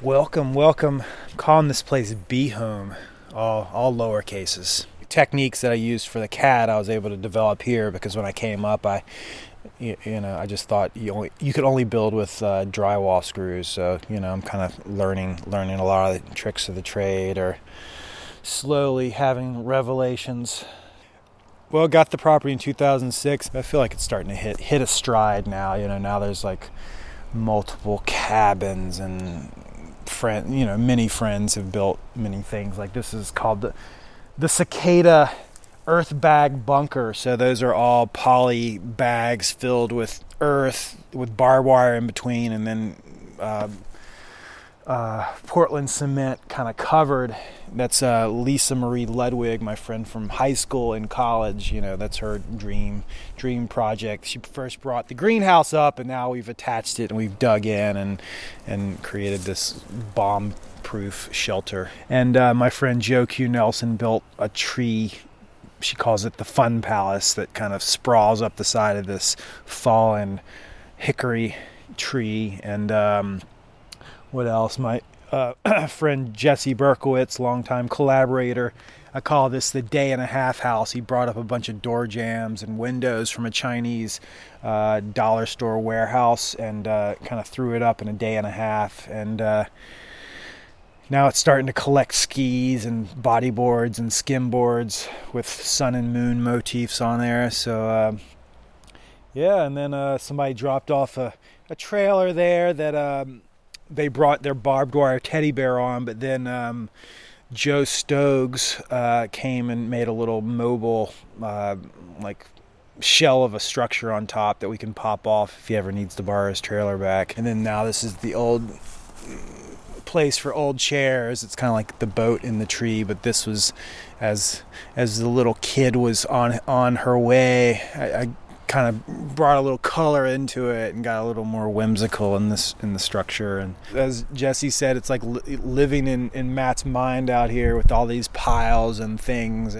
Welcome. I'm calling this place Bee Home, all lower cases. Techniques that I used for the cat, I was able to develop here because when I came up, I just thought you could only build with drywall screws. So I'm kind of learning a lot of the tricks of the trade, or slowly having revelations. Well, got the property in 2006. I feel like it's starting to hit a stride now. Now there's like multiple cabins and many friends have built many things. Like this is called the cicada earth bag bunker. So those are all poly bags filled with earth with barbed wire in between, and then Portland cement kind of covered. That's Lisa Marie Ludwig, my friend from high school and college. That's her dream project. She first brought the greenhouse up, and now we've attached it and we've dug in and created this bomb-proof shelter. And my friend Joe Q Nelson built a tree. She calls it the fun palace that kind of sprawls up the side of this fallen hickory tree. And what else? My friend Jesse Berkowitz, longtime collaborator, I call this the day and a half house. He brought up a bunch of door jambs and windows from a Chinese dollar store warehouse and kind of threw it up in a day and a half. And now it's starting to collect skis and bodyboards and skimboards with sun and moon motifs on there. So, and then somebody dropped off a trailer there that they brought their barbed wire teddy bear on, but then Joe Stokes came and made a little mobile shell of a structure on top that we can pop off if he ever needs to borrow his trailer back. And then now this is the old place for old chairs. It's kind of like the boat in the tree, but this was as the little kid was on her way, I kind of brought a little color into it and got a little more whimsical in the structure. And as Jesse said, it's like living in Matt's mind out here with all these piles and things.